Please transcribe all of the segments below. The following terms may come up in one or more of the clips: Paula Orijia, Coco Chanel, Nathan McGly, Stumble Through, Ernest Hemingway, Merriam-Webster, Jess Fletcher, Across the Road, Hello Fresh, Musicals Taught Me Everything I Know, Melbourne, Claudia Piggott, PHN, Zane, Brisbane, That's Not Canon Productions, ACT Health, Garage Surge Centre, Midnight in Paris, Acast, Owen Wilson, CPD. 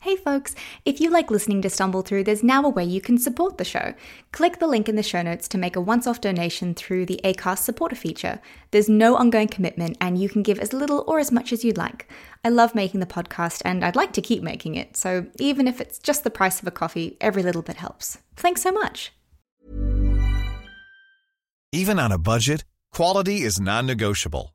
Hey folks, if you like listening to Stumble Through, there's now a way you can support the show. Click the link in the show notes to make a once-off donation through the Acast supporter feature. There's no ongoing commitment and you can give as little or as much as you'd like. I love making the podcast and I'd like to keep making it, so even if it's just the price of a coffee, every little bit helps. Thanks so much. Even on a budget, quality is non-negotiable.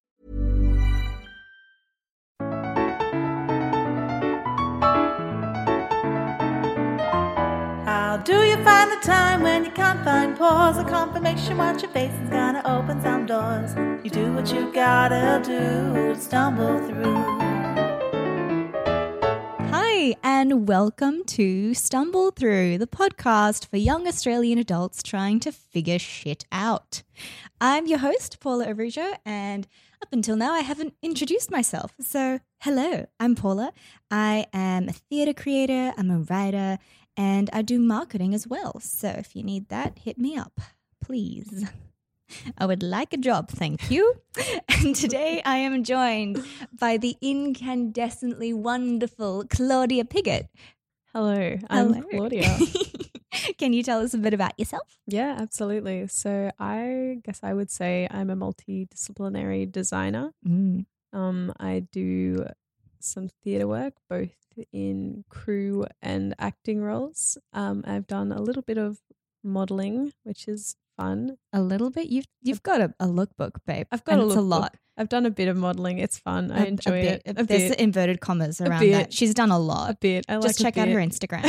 Do you find the time when you can't find pause or confirmation? Watch your face, it's gonna open some doors. You do what you gotta do, stumble through. Hi, and welcome to Stumble Through, the podcast for young Australian adults trying to figure shit out. I'm your host, Paula Orijia, and up until now I haven't introduced myself. So, hello, I'm Paula. I am a theatre creator, I'm a writer, and I do marketing as well, so if you need that, hit me up, please. I would like a job, thank you. And today I am joined by the incandescently wonderful Claudia Piggott. Hello, I'm Claudia. Can you tell us a bit about yourself? Yeah, absolutely. So I guess I would say I'm a multidisciplinary designer. I do some theatre work, both in crew and acting roles. I've done a little bit of modelling, which is fun. A little bit? You've got a lookbook, babe. I've got a lookbook. It's a lot. I've done a bit of modelling. It's fun. I enjoy it. There's inverted commas around that. She's done a lot. A bit. I like just check out her Instagram.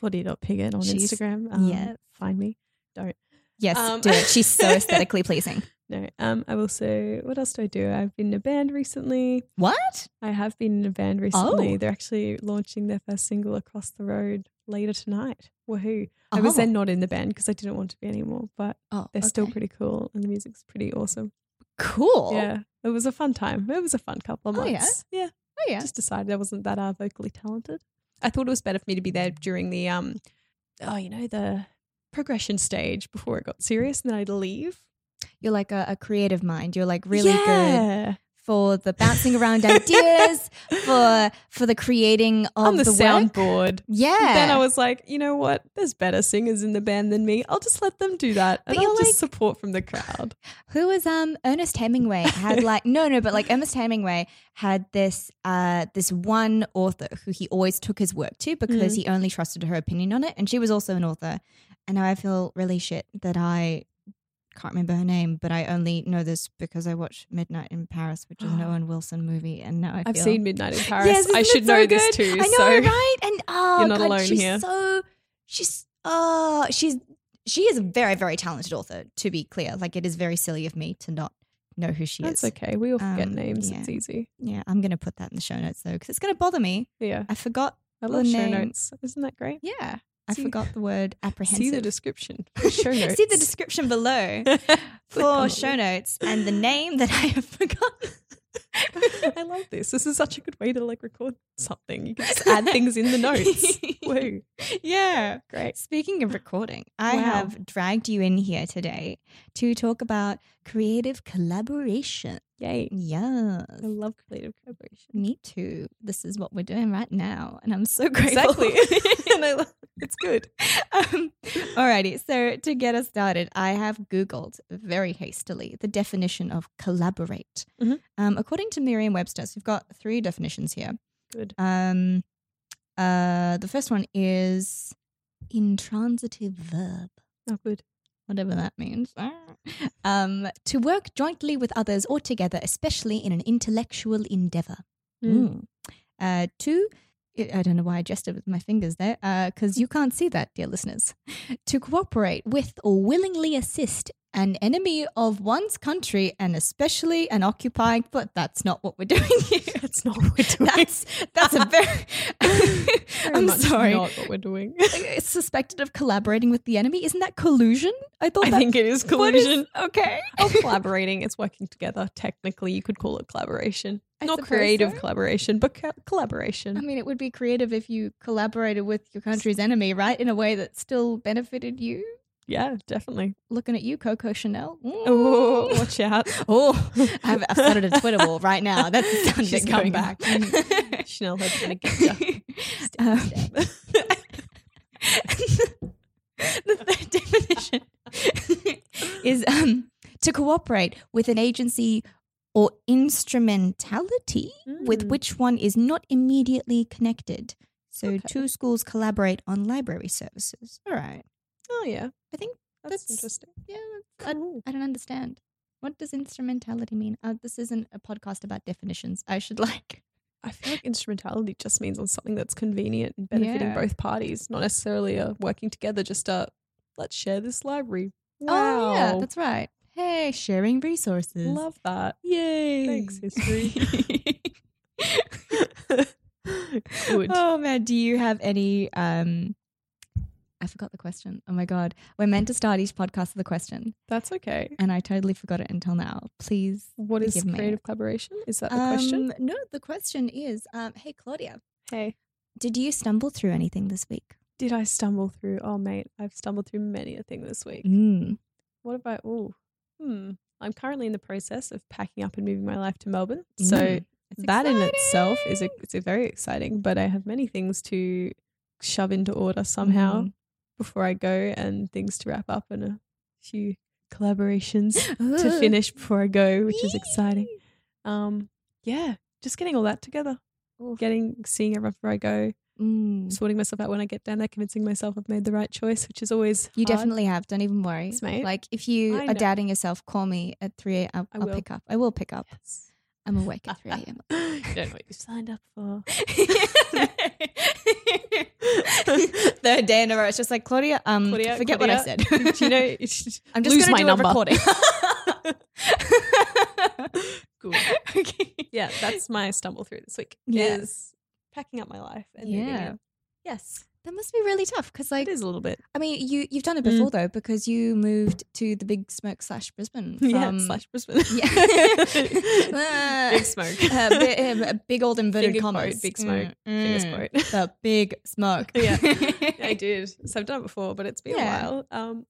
Claudia.Piggott on Instagram. Yeah. Find me. Don't. Yes, do it. She's so aesthetically pleasing. No, I've also, what else do I do? I've been in a band recently. What? I have been in a band recently. Oh. They're actually launching their first single, Across the Road, later tonight. Woohoo. Oh. I was then not in the band because I didn't want to be anymore, but they're still pretty cool and the music's pretty awesome. Cool. Yeah. It was a fun time. It was a fun couple of months. Oh, yeah. Yeah. Oh, yeah. Just decided I wasn't that vocally talented. I thought it was better for me to be there during the, the progression stage before it got serious and then I'd leave. You're like a creative mind. You're like really good for the bouncing around ideas, for the creating of the soundboard. Yeah. But then I was like, you know what? There's better singers in the band than me. I'll just let them do that, and I'll just support from the crowd. Who was Ernest Hemingway had Ernest Hemingway had this one author who he always took his work to because he only trusted her opinion on it, and she was also an author. And now I feel really shit that I can't remember her name, but I only know this because I watched Midnight in Paris, which is an Owen Wilson movie, and now I've seen Midnight in Paris. Yes, I should know this too. I know, right? And you're not alone here. She is a very, very talented author. To be clear, it is very silly of me to not know who she is. That's okay. We all forget names. Yeah. It's easy. Yeah, I'm going to put that in the show notes though, because it's going to bother me. Yeah, I forgot. I love show notes. Isn't that great? Yeah. I forgot the word apprehensive. See the description for show notes. See the description below for show notes and the name that I have forgotten. I love this. This is such a good way to record something. You can just add things in the notes. Woo. Yeah. Great. Speaking of recording, I have dragged you in here today to talk about creative collaboration. Yay. Yes. I love creative collaboration. Me too. This is what we're doing right now and I'm so grateful. Exactly. And I love it's good. Alrighty. So to get us started, I have Googled very hastily the definition of collaborate. Mm-hmm. According to Merriam-Webster, so we've got three definitions here. Good. The first one is intransitive verb. Oh, good. Whatever that means. To work jointly with others or together, especially in an intellectual endeavor. Mm. Two, I don't know why I gestured with my fingers there, because you can't see that, dear listeners. To cooperate with or willingly assist an enemy of one's country and especially an occupying, but that's not what we're doing here. That's not what we're doing. That's a very, I'm sorry. That's not what we're doing. It's suspected of collaborating with the enemy. Isn't that collusion? I think it is collusion. Okay. Or collaborating. It's working together. Technically, you could call it collaboration. Not creative collaboration, but collaboration. I mean, it would be creative if you collaborated with your country's enemy, right? In a way that still benefited you. Yeah, definitely. Looking at you, Coco Chanel. Oh, watch out. Oh, I've started a Twitter wall right now. That's the sound she's come back. Chanel, that's going to get you. The third definition is to cooperate with an agency or instrumentality with which one is not immediately connected. So two schools collaborate on library services. All right. Oh, yeah. I think that's interesting. Yeah. Cool. I don't understand. What does instrumentality mean? This isn't a podcast about definitions. I feel like instrumentality just means on something that's convenient and benefiting both parties, not necessarily working together, just let's share this library. Wow. Oh, yeah, that's right. Hey, sharing resources. Love that. Yay. Thanks, history. Good. Oh, man, do you have any I forgot the question. Oh, my God. We're meant to start each podcast with a question. That's okay. And I totally forgot it until now. Please. What is creative collaboration? Is that the question? No, the question is, hey, Claudia. Hey. Did you stumble through anything this week? Did I stumble through? Oh, mate, I've stumbled through many a thing this week. What about, I'm currently in the process of packing up and moving my life to Melbourne. So that in itself is it's very exciting, but I have many things to shove into order somehow. Before I go, and things to wrap up and a few collaborations to finish before I go, which is exciting. Just getting all that together, seeing everyone before I go, sorting myself out when I get down there, convincing myself I've made the right choice, which is always hard. Definitely have. Don't even worry. Yes, mate. Like if you are doubting yourself, call me at 3 a.m. I'll pick up. I will pick up. Yes. I'm awake at 3 a.m. You don't know what you signed up for. Third day in a row, it's just like, Claudia, forget what I said. Do you know, I'm just lose my number. Recording. Good. Okay. Yeah, that's my stumble through this week. Yes. Packing up my life. And moving. Yes. That must be really tough because it is a little bit. I mean, you've done it before though, because you moved to the Big Smoke / Brisbane. Slash Brisbane. Yeah. Big Smoke. Big old inverted finger commas. Quote, Big Smoke. Fingers quote. The Big Smoke. Yeah. I did. So I've done it before, but it's been a while.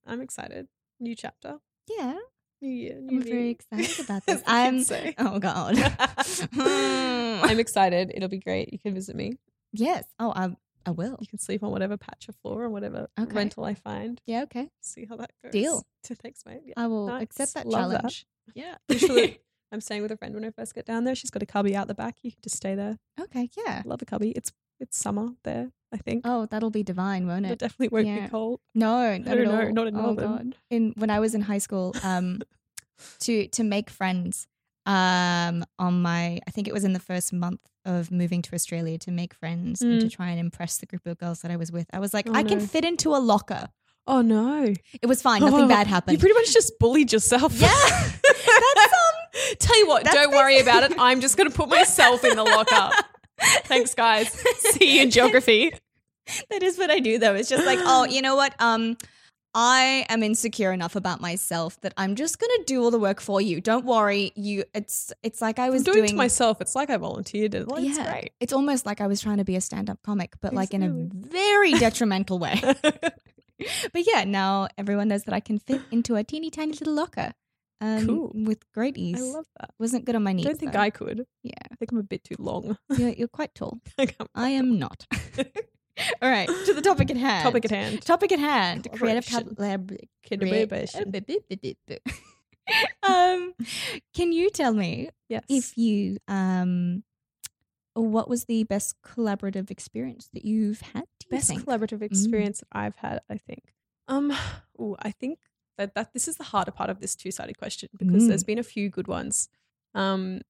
I'm excited. New chapter. Yeah. New year. I'm very excited about this. Oh God. I'm excited. It'll be great. You can visit me. Yes. Oh, I will. You can sleep on whatever patch of floor or whatever rental I find. Yeah, okay. See how that goes. Deal. Thanks, mate. Yeah. I will accept that challenge. That. Yeah. Usually I'm staying with a friend when I first get down there. She's got a cubby out the back. You can just stay there. Okay, yeah. Love a cubby. It's summer there, I think. Oh, that'll be divine, won't it? It definitely won't be cold. No, not at all. No, not in Melbourne. God. When I was in high school, to make friends, I think it was in the first month of moving to Australia, to make friends and to try and impress the group of girls that I was with. I was like, I can fit into a locker. Oh no. It was fine. Nothing bad happened. You pretty much just bullied yourself. Yeah. Tell you what, don't worry about it. I'm just going to put myself in the locker. Thanks guys. See you in geography. That is what I do though. It's just like, oh, you know what? I am insecure enough about myself that I'm just going to do all the work for you. Don't worry. It's like I was doing it to myself. It's like I volunteered. It's great. It's almost like I was trying to be a stand-up comic, but it's like in a very detrimental way. But yeah, now everyone knows that I can fit into a teeny tiny little locker with great ease. I love that. Wasn't good on my knees. I don't think I could. Yeah. I think I'm a bit too long. You're quite tall. I am not. All right, to the topic at hand. Creative collaboration. Can you tell me if you what was the best collaborative experience that you've had? Collaborative experience that I've had, I think. I think that this is the harder part of this two-sided question because there's been a few good ones. When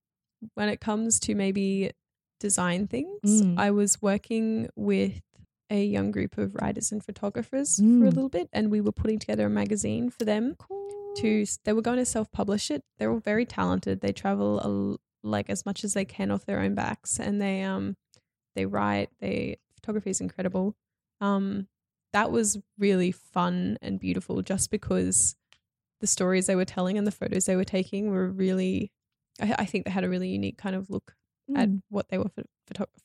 it comes to maybe design things, I was working with a young group of writers and photographers for a little bit, and we were putting together a magazine for them they were going to self-publish it. They're all very talented. They travel like as much as they can off their own backs, and they write. They photography is incredible. That was really fun and beautiful, just because the stories they were telling and the photos they were taking were really. I think they had a really unique kind of look at what they were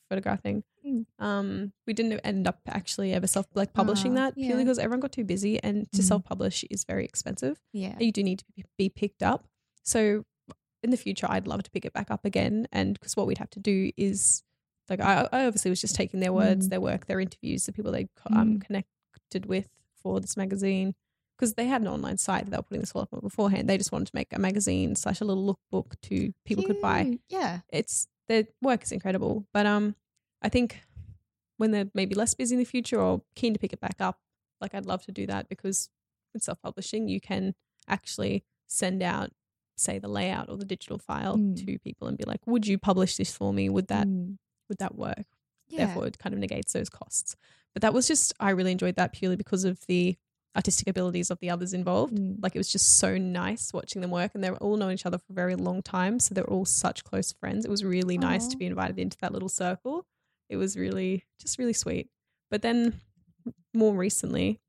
photographing. We didn't end up actually ever publishing that purely because everyone got too busy, and to self-publish is very expensive. Yeah, and you do need to be picked up. So in the future, I'd love to pick it back up again, and because what we'd have to do is like I obviously was just taking their words, their work, their interviews, the people they connected with for this magazine, because they had an online site that they were putting this all up on beforehand. They just wanted to make a magazine / a little lookbook to people could buy. Yeah, it's their work is incredible, but I think when they're maybe less busy in the future or keen to pick it back up, like I'd love to do that, because with self-publishing you can actually send out, say, the layout or the digital file to people and be like, would you publish this for me? Would that work? Yeah. Therefore it kind of negates those costs. But that was just, I really enjoyed that purely because of the artistic abilities of the others involved. Like it was just so nice watching them work, and they all know each other for a very long time. So they're all such close friends. It was really nice to be invited into that little circle. It was really, just really sweet. But then more recently,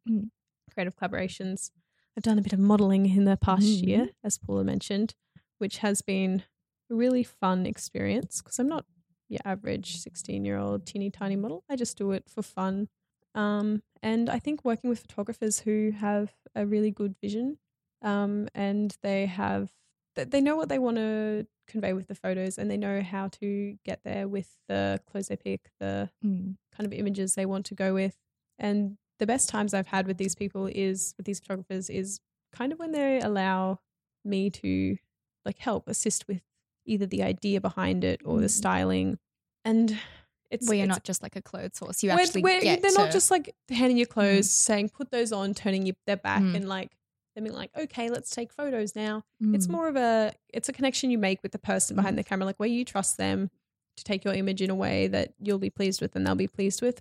creative collaborations, I've done a bit of modelling in the past year, as Paula mentioned, which has been a really fun experience, because I'm not your average 16-year-old teeny tiny model. I just do it for fun. And I think working with photographers who have a really good vision, and they know what they want to convey with the photos, and they know how to get there with the clothes they pick, the kind of images they want to go with. And the best times I've had with these people is, with these photographers, is kind of when they allow me to like help assist with either the idea behind it or the styling. And it's where you're not just like a clothes horse. You actually get they're not just like handing you clothes, saying put those on, turning their back and like them being like, okay, let's take photos now. It's more of a connection you make with the person behind the camera, like where you trust them to take your image in a way that you'll be pleased with and they'll be pleased with.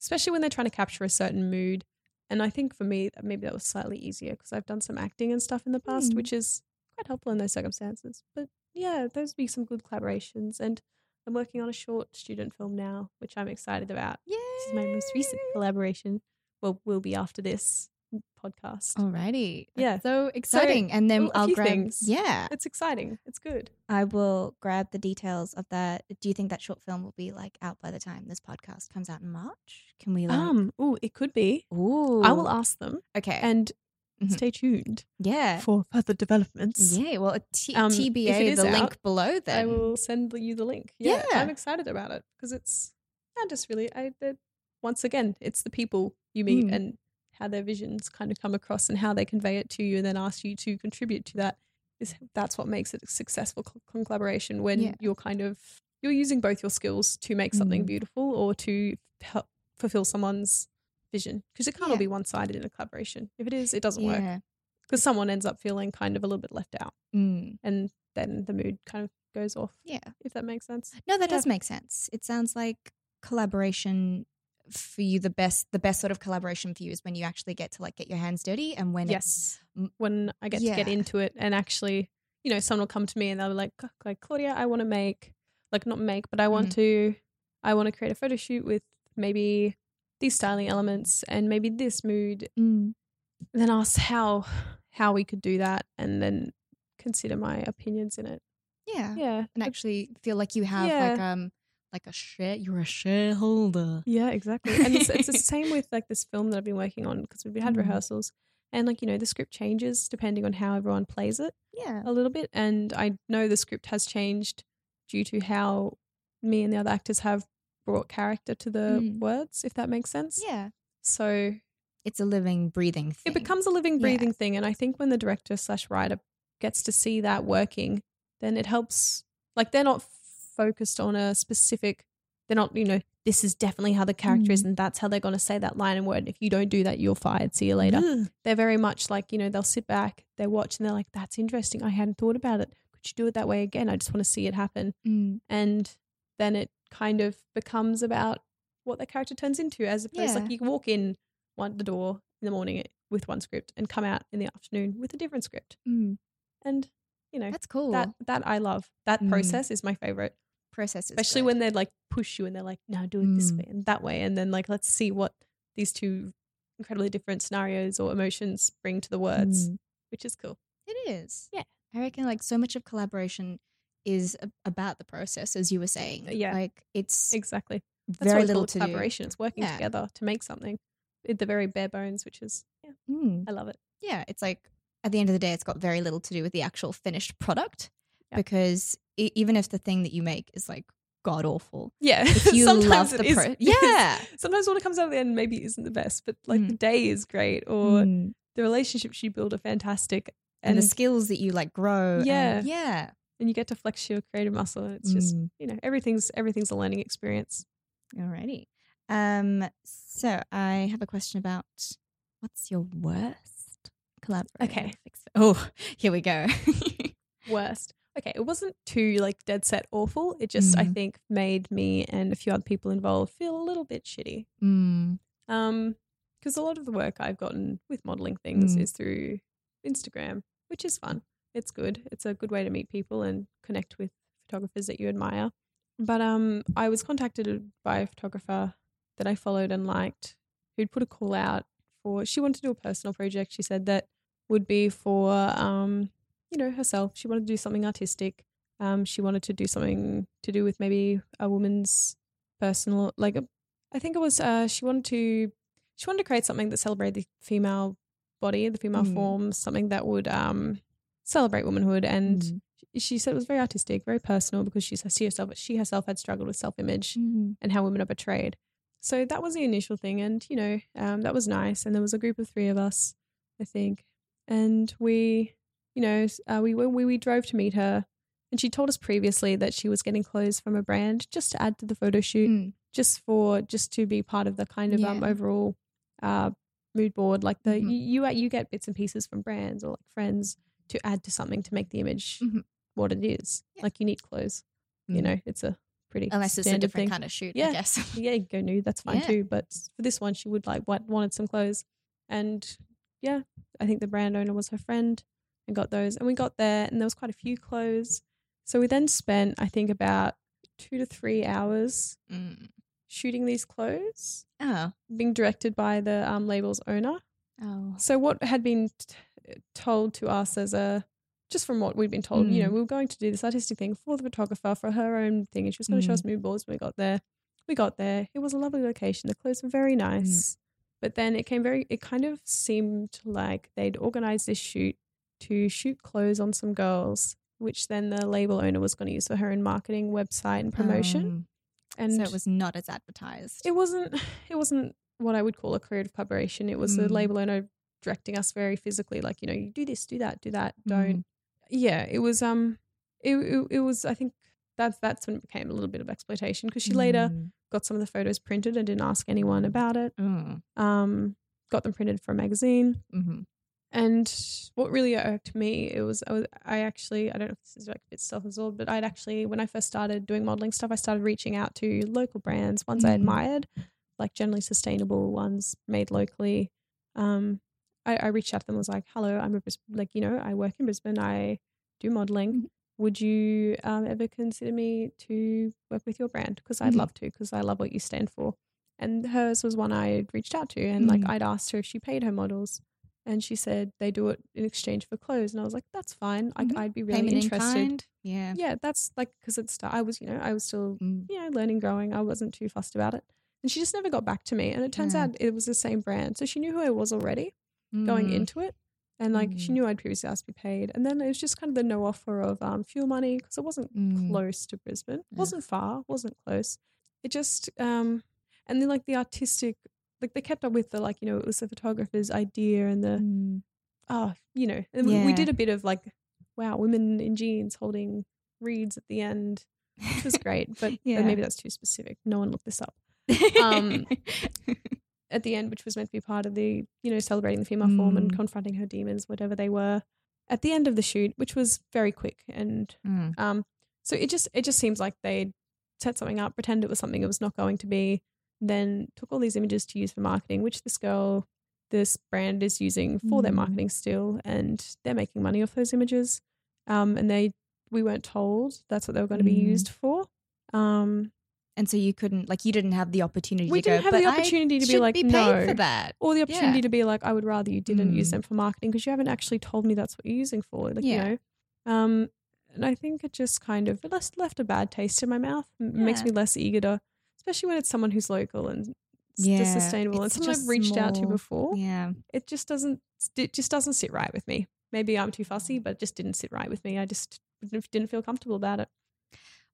Especially when they're trying to capture a certain mood. And I think for me, maybe that was slightly easier because I've done some acting and stuff in the past, which is quite helpful in those circumstances. But yeah, those would be some good collaborations. And I'm working on a short student film now, which I'm excited about. Yay! This is my most recent collaboration. Well, will be after this podcast. Alrighty. Yeah. That's so exciting. So, and then I'll grab things. Yeah. It's exciting. It's good. I will grab the details of that. Do you think that short film will be like out by the time this podcast comes out in March? Can we like it could be. Ooh. I will ask them. Okay. And stay tuned. Yeah. For further developments. Yeah. Well, TBA the link below then. I will send you the link. Yeah. I'm excited about it because it's once again, it's the people you meet and how their visions kind of come across and how they convey it to you and then ask you to contribute to that. That's what makes it a successful collaboration, when you're using both your skills to make something beautiful or to help fulfill someone's vision, because it can't all be one-sided in a collaboration. If it is, it doesn't work, because someone ends up feeling kind of a little bit left out and then the mood kind of goes off. Yeah. If that makes sense. No, that does make sense. It sounds like collaboration for you, the best sort of collaboration for you is when you actually get to like get your hands dirty, and when when I get to get into it, and actually, you know, someone will come to me and they'll be like Claudia, I want to I want to create a photo shoot with maybe these styling elements and maybe this mood. Then ask how we could do that, and then consider my opinions in it. Yeah, yeah, and actually feel like you have like you're a shareholder. Yeah, exactly. And it's the same with like this film that I've been working on, because we've had rehearsals and like, you know, the script changes depending on how everyone plays it. Yeah, a little bit. And I know the script has changed due to how me and the other actors have brought character to the words, if that makes sense. Yeah. So it's a living, breathing thing. It becomes a living, breathing thing. And I think when the director / writer gets to see that working, then it helps. Like they're not focused on a specific, they're not, you know, this is definitely how the character is and that's how they're going to say that line and word, and if you don't do that you're fired, see you later. They're very much like, you know, they'll sit back, they watch and they're like, that's interesting, I hadn't thought about it, could you do it that way again, I just want to see it happen. And then it kind of becomes about what the character turns into as opposed like you walk in the door in the morning with one script and come out in the afternoon with a different script. Mm. And, you know. That's cool. That I love. That process is my favourite. Especially good. When they like push you and they're like, no, do it this way and that way. And then like, let's see what these two incredibly different scenarios or emotions bring to the words, which is cool. It is. Yeah. I reckon like so much of collaboration is about the process, as you were saying. Yeah. Like it's exactly. That's very little to collaboration. Do. It's working together to make something at the very bare bones, which is, I love it. Yeah. It's like at the end of the day, it's got very little to do with the actual finished product because even if the thing that you make is like god awful. Yeah. If you love the process. Yeah. Sometimes what comes out of the end maybe isn't the best, but like the day is great or the relationships you build are fantastic. And the skills that you like grow. Yeah. Yeah. And you get to flex your creative muscle. It's just, you know, everything's a learning experience. Alrighty. So I have a question about what's your worst collaboration? Okay. Oh, here we go. Worst. Okay, it wasn't too like dead set awful. It just I think made me and a few other people involved feel a little bit shitty. Because a lot of the work I've gotten with modelling things is through Instagram, which is fun. It's good. It's a good way to meet people and connect with photographers that you admire. But I was contacted by a photographer that I followed and liked who'd put a call out for – she wanted to do a personal project. She said that would be for you know, herself. She wanted to do something artistic. She wanted to do something to do with maybe a woman's personal, like I think it was she wanted to create something that celebrated the female body, the female form, something that would celebrate womanhood. And she said it was very artistic, very personal, because she herself had struggled with self-image and how women are portrayed. So that was the initial thing, and you know, that was nice. And there was a group of three of us, I think, and we. You know, we drove to meet her, and she told us previously that she was getting clothes from a brand just to add to the photo shoot, just to be part of the kind of overall mood board. Like the you get bits and pieces from brands or like friends to add to something to make the image what it is. Yeah. Like you need clothes, you know. It's a pretty unless it's a different thing. Kind of shoot. Yeah, I guess. Yeah, go nude. That's fine too. But for this one, she would like wanted some clothes, and yeah, I think the brand owner was her friend. And got those, and we got there, and there was quite a few clothes. So we then spent, I think, about 2 to 3 hours shooting these clothes, being directed by the label's owner. Oh, so what had been told to us as just from what we'd been told, you know, we were going to do this artistic thing for the photographer for her own thing, and she was going to show us mood boards. When we got there, It was a lovely location. The clothes were very nice, but then it kind of seemed like they'd organised this shoot to shoot clothes on some girls, which then the label owner was going to use for her own marketing, website and promotion. And so it was not as advertised. It wasn't what I would call a creative collaboration. It was the label owner directing us very physically, like, you know, you do this, do that, don't. Yeah, it was it was I think that's when it became a little bit of exploitation, because she later got some of the photos printed and didn't ask anyone about it. Got them printed for a magazine. And what really irked me, I don't know if this is like a bit self-absorbed, but I'd actually, when I first started doing modelling stuff, I started reaching out to local brands, ones I admired, like generally sustainable ones made locally. I reached out to them and was like, hello, I work in Brisbane, I do modelling. Would you ever consider me to work with your brand? Because I'd love to, because I love what you stand for. And hers was one I reached out to, and like I'd asked her if she paid her models. And she said they do it in exchange for clothes. And I was like, that's fine. I'd be really interested. Payment in kind. Yeah. Yeah, that's like because I was still, you know, learning, growing. I wasn't too fussed about it. And she just never got back to me. And it turns out it was the same brand. So she knew who I was already going into it. And like she knew I'd previously asked to be paid. And then it was just kind of the no offer of fuel money, because it wasn't close to Brisbane. Yeah. Wasn't far, wasn't close. It just and then like the artistic – like they kept up with the, like, you know, it was the photographer's idea and the, you know, and we did a bit of like, wow, women in jeans holding reeds at the end, which was great, but maybe that's too specific. No one looked this up. At the end, which was meant to be part of the, you know, celebrating the female form and confronting her demons, whatever they were, at the end of the shoot, which was very quick. And so it just seems like they set something up, pretend it was something it was not going to be. Then took all these images to use for marketing, which this girl this brand is using for their marketing still, and they're making money off those images. And we weren't told that's what they were going to be used for. And so you couldn't, like, you didn't have the opportunity to go, but I should be paid for that. We didn't have the opportunity to be like, no. Or the opportunity to be like, I would rather you didn't use them for marketing because you haven't actually told me that's what you're using for, like, you know. And I think it just kind of left a bad taste in my mouth. It makes me less eager to, especially when it's someone who's local and just sustainable and someone I've reached out to before. Yeah. It just doesn't sit right with me. Maybe I'm too fussy, but it just didn't sit right with me. I just didn't feel comfortable about it.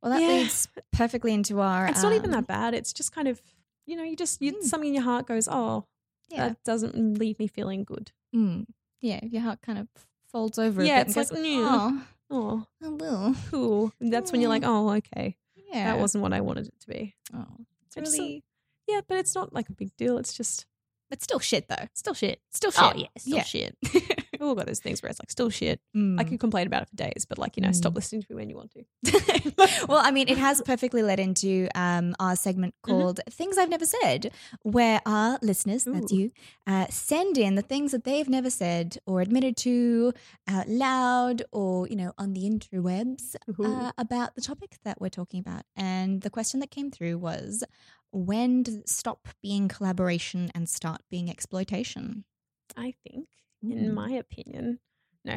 Well, that leads perfectly into our... It's not even that bad. It's just kind of, you know, something in your heart goes, oh, that doesn't leave me feeling good. Mm. Yeah, your heart kind of folds over a bit. Yeah, it's like, oh, cool. And that's when you're like, oh, okay. Yeah. That wasn't what I wanted it to be. Oh, it's really... Yeah, but it's not like a big deal. It's just... It's still shit, though. Still shit. Oh, yeah, shit. We've all got those things where it's like still shit. Mm. I could complain about it for days, but like, you know, stop listening to me when you want to. Well, I mean, it has perfectly led into our segment called Things I've Never Said, where our listeners, that's you, send in the things that they've never said or admitted to out loud or, you know, on the interwebs about the topic that we're talking about. And the question that came through was, when does it stop being collaboration and start being exploitation? I think, in my opinion, no.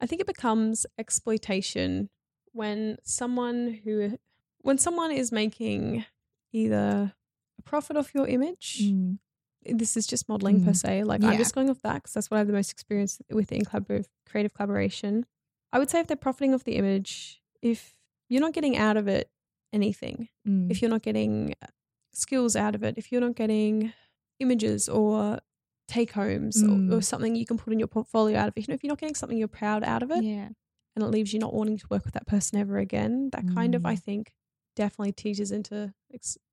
I think it becomes exploitation when someone is making either a profit off your image. Mm. This is just modelling per se. Like I'm just going off that because that's what I have the most experience with in creative collaboration. I would say if they're profiting off the image, if you're not getting out of it anything, if you're not getting skills out of it, if you're not getting images or take-homes or something you can put in your portfolio out of it, you know, if you're not getting something you're proud out of it and it leaves you not wanting to work with that person ever again, that kind of, I think, definitely teaches into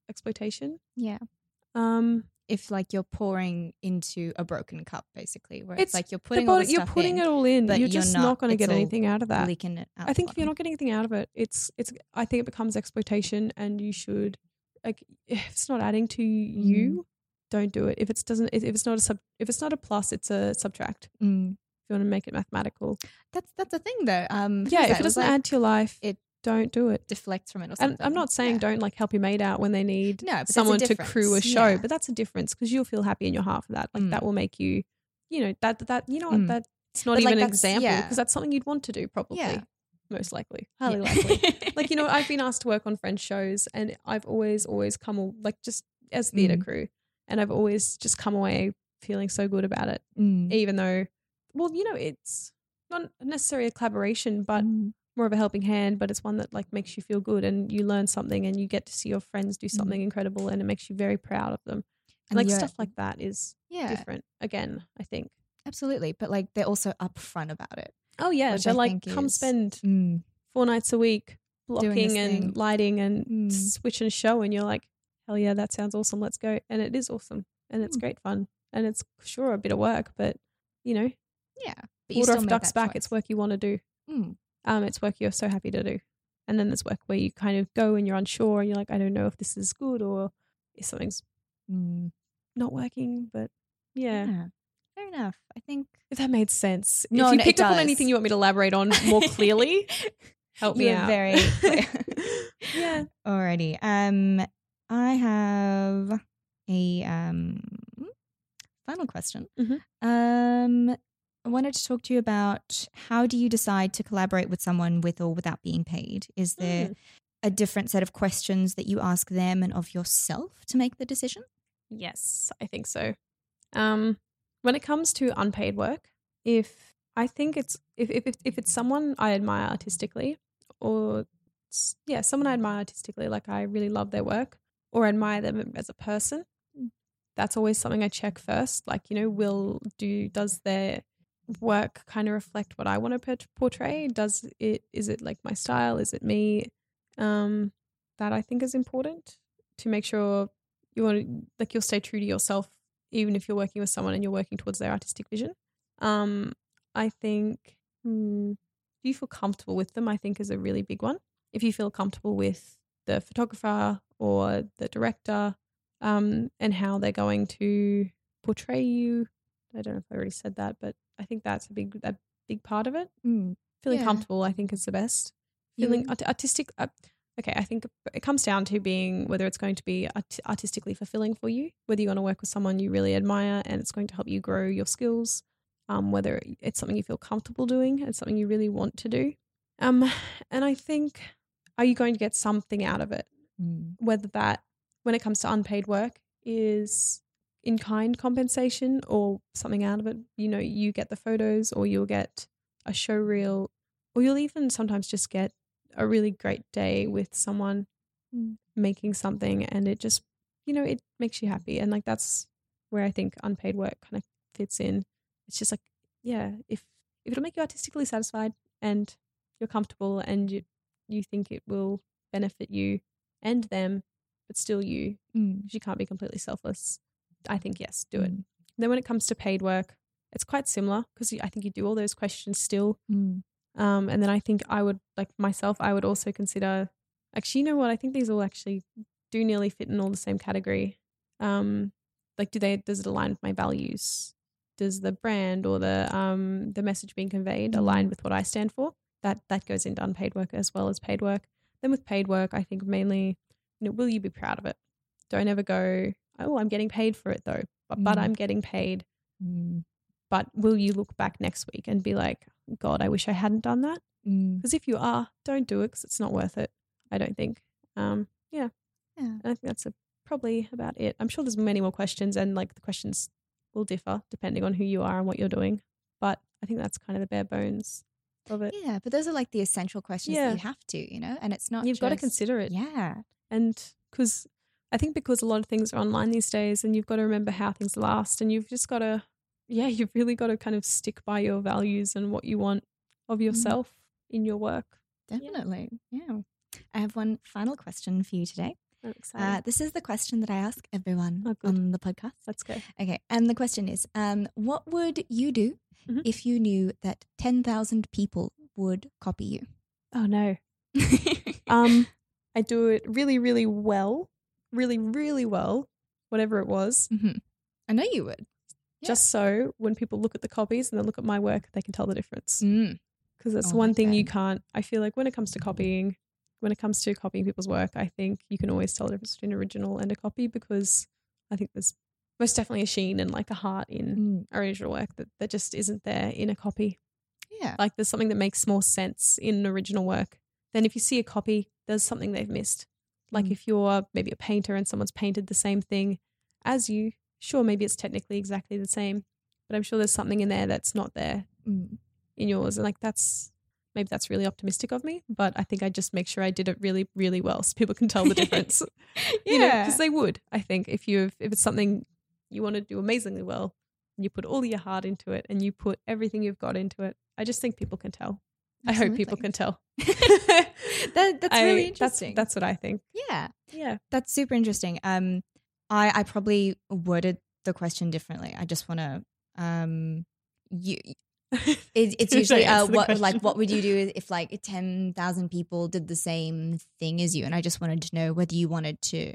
exploitation. Yeah. If like you're pouring into a broken cup basically, where it's like you're putting all the stuff in. You're putting it all in, but you're just not going to get anything out of that. I think if you're not getting anything out of it, it's. I think it becomes exploitation, and you should, like, if it's not adding to you, don't do it. If it's not a plus, it's a subtract. Mm. If you want to make it mathematical, that's a thing though. If it doesn't add to your life, don't do it. Deflects from it or something. And I'm not saying don't like help your mate out when they need someone to crew a show, but that's a difference because you'll feel happy in your heart for that. Like that will make you, you know, that you know what, that's not even an example because that's something you'd want to do probably. Yeah. Most likely. Highly likely. Like, you know, I've been asked to work on French shows and I've always come like just as theatre crew and I've always just come away feeling so good about it even though, well, you know, it's not necessarily a collaboration but more of a helping hand, but it's one that like makes you feel good and you learn something and you get to see your friends do something incredible and it makes you very proud of them. And like stuff like that is different again, I think. Absolutely. But like they're also upfront about it. Oh yeah. They're like come spend 4 nights a week blocking and lighting and switch and show and you're like, hell yeah, that sounds awesome. Let's go. And it is awesome and it's great fun and it's sure a bit of work but you know. Yeah. But you still made that ducks back, choice. It's work you want to do. Mm. It's work you're so happy to do. And then there's work where you kind of go and you're unsure and you're like, I don't know if this is good or if something's not working. But yeah. Fair enough. I think. If that made sense. No, if you picked up on anything you want me to elaborate on more clearly, help me out. Very clear. Yeah. Alrighty. I have a final question. Mm-hmm. I wanted to talk to you about how do you decide to collaborate with someone with or without being paid? Is there a different set of questions that you ask them and of yourself to make the decision? Yes, I think so. When it comes to unpaid work, if it's someone I admire artistically or someone I admire artistically, like I really love their work or admire them as a person, that's always something I check first. Like, you know, does their work kind of reflect what I want to portray? Is it like my style? Is it me? That I think is important to make sure you'll stay true to yourself even if you're working with someone and you're working towards their artistic vision. I think do you feel comfortable with them, I think is a really big one. If you feel comfortable with the photographer or the director and how they're going to portray you. I don't know if I already said that, but I think that's a big part of it. Mm. Feeling comfortable, I think, is the best. Feeling artistic. Okay, I think it comes down to being whether it's going to be artistically fulfilling for you, whether you want to work with someone you really admire and it's going to help you grow your skills, whether it's something you feel comfortable doing and something you really want to do. And I think, are you going to get something out of it? Mm. Whether that, when it comes to unpaid work, is in-kind compensation or something out of it. You know, you get the photos or you'll get a show reel or you'll even sometimes just get a really great day with someone making something, and it just, you know, it makes you happy. And like, that's where I think unpaid work kind of fits in. It's just like, yeah, if it'll make you artistically satisfied and you're comfortable and you think it will benefit you and them, but still you, because you can't be completely selfless, I think yes, do it. Then when it comes to paid work, it's quite similar because I think you do all those questions still. And then I think I would, like myself, I would also consider, actually, you know what, I think these all actually do nearly fit in all the same category. Like does it align with my values? Does the brand or the message being conveyed align with what I stand for? That goes into unpaid work as well as paid work. Then with paid work, I think mainly, you know, will you be proud of it? Don't ever go, oh, I'm getting paid for it though, but I'm getting paid. But will you look back next week and be like, God, I wish I hadn't done that? Because if you are, don't do it because it's not worth it, I don't think. And I think that's probably about it. I'm sure there's many more questions, and like the questions will differ depending on who you are and what you're doing. But I think that's kind of the bare bones of it. Yeah, but those are like the essential questions that you have to, you know, and it's not You've got to consider it. Yeah. And because a lot of things are online these days and you've got to remember how things last, and you've just got to, you've really got to kind of stick by your values and what you want of yourself in your work. Definitely. Yeah. I have one final question for you today. I'm excited. This is the question that I ask everyone on the podcast. Let's go. Okay. And the question is, what would you do if you knew that 10,000 people would copy you? Oh, no. I do it really, really well. Really, really well, whatever it was. I know you would. Just so when people look at the copies and they look at my work, they can tell the difference. Because that's one thing you can't. I feel like when it comes to copying people's work, I think you can always tell the difference between an original and a copy, because I think there's most definitely a sheen and like a heart in original work that just isn't there in a copy. Yeah. Like there's something that makes more sense in original work. Then if you see a copy, there's something they've missed. Like if you're maybe a painter and someone's painted the same thing as you, sure, maybe it's technically exactly the same, but I'm sure there's something in there that's not there in yours. And like maybe that's really optimistic of me, but I think I just make sure I did it really, really well so people can tell the difference. You know, because they would, I think, if it's something you want to do amazingly well and you put all your heart into it and you put everything you've got into it, I just think people can tell. Absolutely. I hope people can tell. That's really interesting. That's what I think. Yeah. Yeah. That's super interesting. I probably worded the question differently. I just want to it's usually what would you do if like 10,000 people did the same thing as you, and I just wanted to know whether you wanted to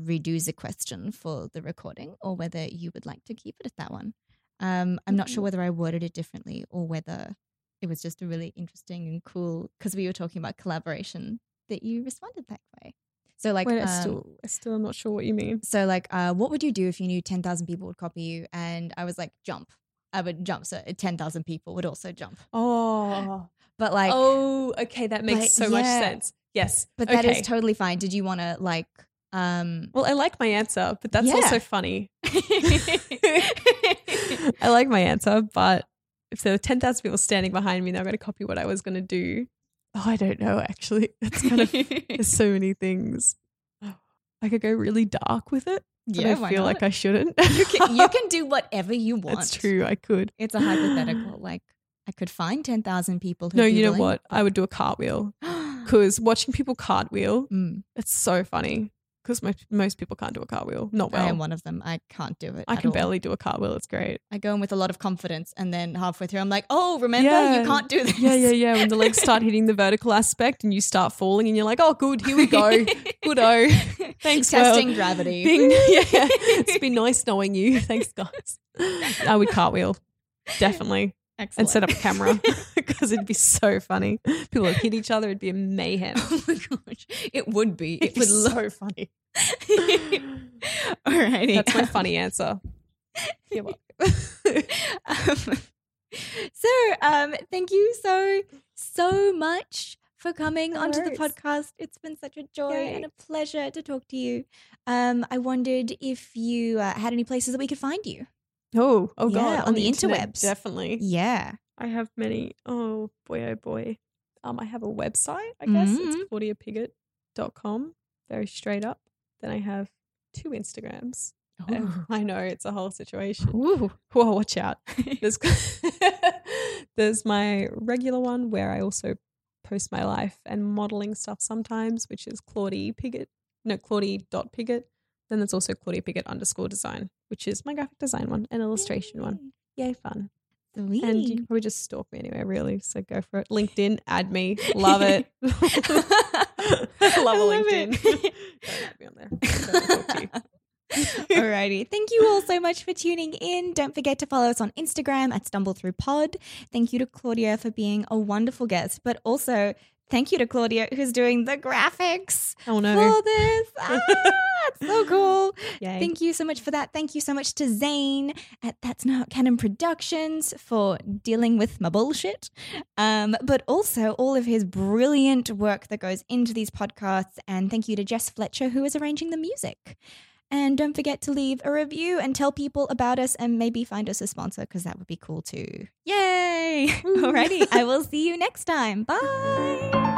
redo the question for the recording or whether you would like to keep it at that one. I'm not sure whether I worded it differently or whether it was just a really interesting and cool, because we were talking about collaboration, that you responded that way. So like, wait, I'm still not sure what you mean. So like, what would you do if you knew 10,000 people would copy you? And I was like, jump. I would jump. So 10,000 people would also jump. Oh, but like, oh, okay, that makes so much sense. Yes, but that is totally fine. Did you want to like? Well, I like my answer, but that's also funny. I like my answer, but. If there were 10,000 people standing behind me, they're going to copy what I was going to do. Oh, I don't know, actually. That's kind of, there's so many things. I could go really dark with it, but I feel like I shouldn't. You can do whatever you want. That's true, I could. It's a hypothetical. Like, I could find 10,000 people. Who you know what? I would do a cartwheel, because watching people cartwheel, it's so funny. because most people can't do a cartwheel. Not well. I am one of them. I can't do it. I can barely do a cartwheel. It's great. I go in with a lot of confidence and then halfway through I'm like, oh, remember, you can't do this. Yeah. When the legs start hitting the vertical aspect and you start falling and you're like, oh, good, here we go. Good-o. Thanks, testing gravity. It's been nice knowing you. Thanks, guys. I would cartwheel, definitely. Excellent. And set up a camera because it'd be so funny. People would hit each other. It'd be a mayhem. Oh, my gosh. It would be. It would be so funny. All righty. That's my funny answer. You're welcome. So thank you so much for coming onto the podcast. It's been such a joy and a pleasure to talk to you. I wondered if you had any places that we could find you. Oh, God. Yeah, on the interwebs. Definitely. Yeah. I have many. Oh, boy. I have a website, I guess. It's ClaudiaPiggott.com, very straight up. Then I have 2 Instagrams. I know, it's a whole situation. Ooh. Whoa, watch out. There's my regular one where I also post my life and modelling stuff sometimes, which is Claudie.Piggott. Then there's also ClaudiaPiggott_design, which is my graphic design one and illustration one. Yay, fun. Sweet. And you can probably just stalk me anywhere, really. So go for it. LinkedIn, add me. Love it. I love LinkedIn. Don't be on there. Don't talk to you. Alrighty. Thank you all so much for tuning in. Don't forget to follow us on Instagram at StumbleThroughPod. Thank you to Claudia for being a wonderful guest, but also thank you to Claudia who's doing the graphics for this. It's so cool. Yay. Thank you so much for that. Thank you so much to Zane at That's Not Canon Productions for dealing with my bullshit, but also all of his brilliant work that goes into these podcasts. And thank you to Jess Fletcher who is arranging the music. And don't forget to leave a review and tell people about us and maybe find us a sponsor because that would be cool too. Yay! Alrighty, I will see you next time. Bye!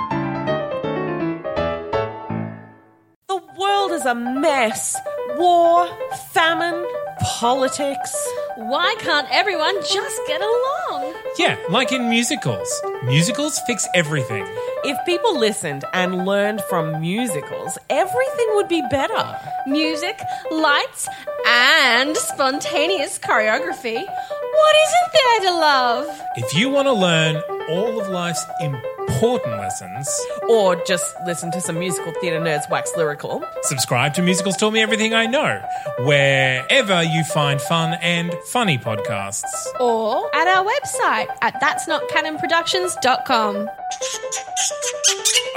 The world is a mess. War, famine, politics. Why can't everyone just get along? Yeah, like in musicals. Musicals fix everything. If people listened and learned from musicals, everything would be better. Music, lights, and spontaneous choreography. What isn't there to love? If you want to learn all of life's important lessons, or just listen to some musical theatre nerds wax lyrical, subscribe to Musicals Taught Me Everything I Know, wherever you find fun and funny podcasts. Or at our website at thatsnotcanonproductions.com.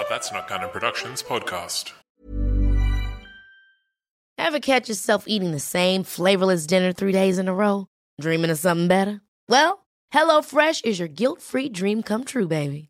That's Not Canon Productions podcast. Ever catch yourself eating the same flavorless dinner 3 days in a row? Dreaming of something better? Well, HelloFresh is your guilt-free dream come true, baby.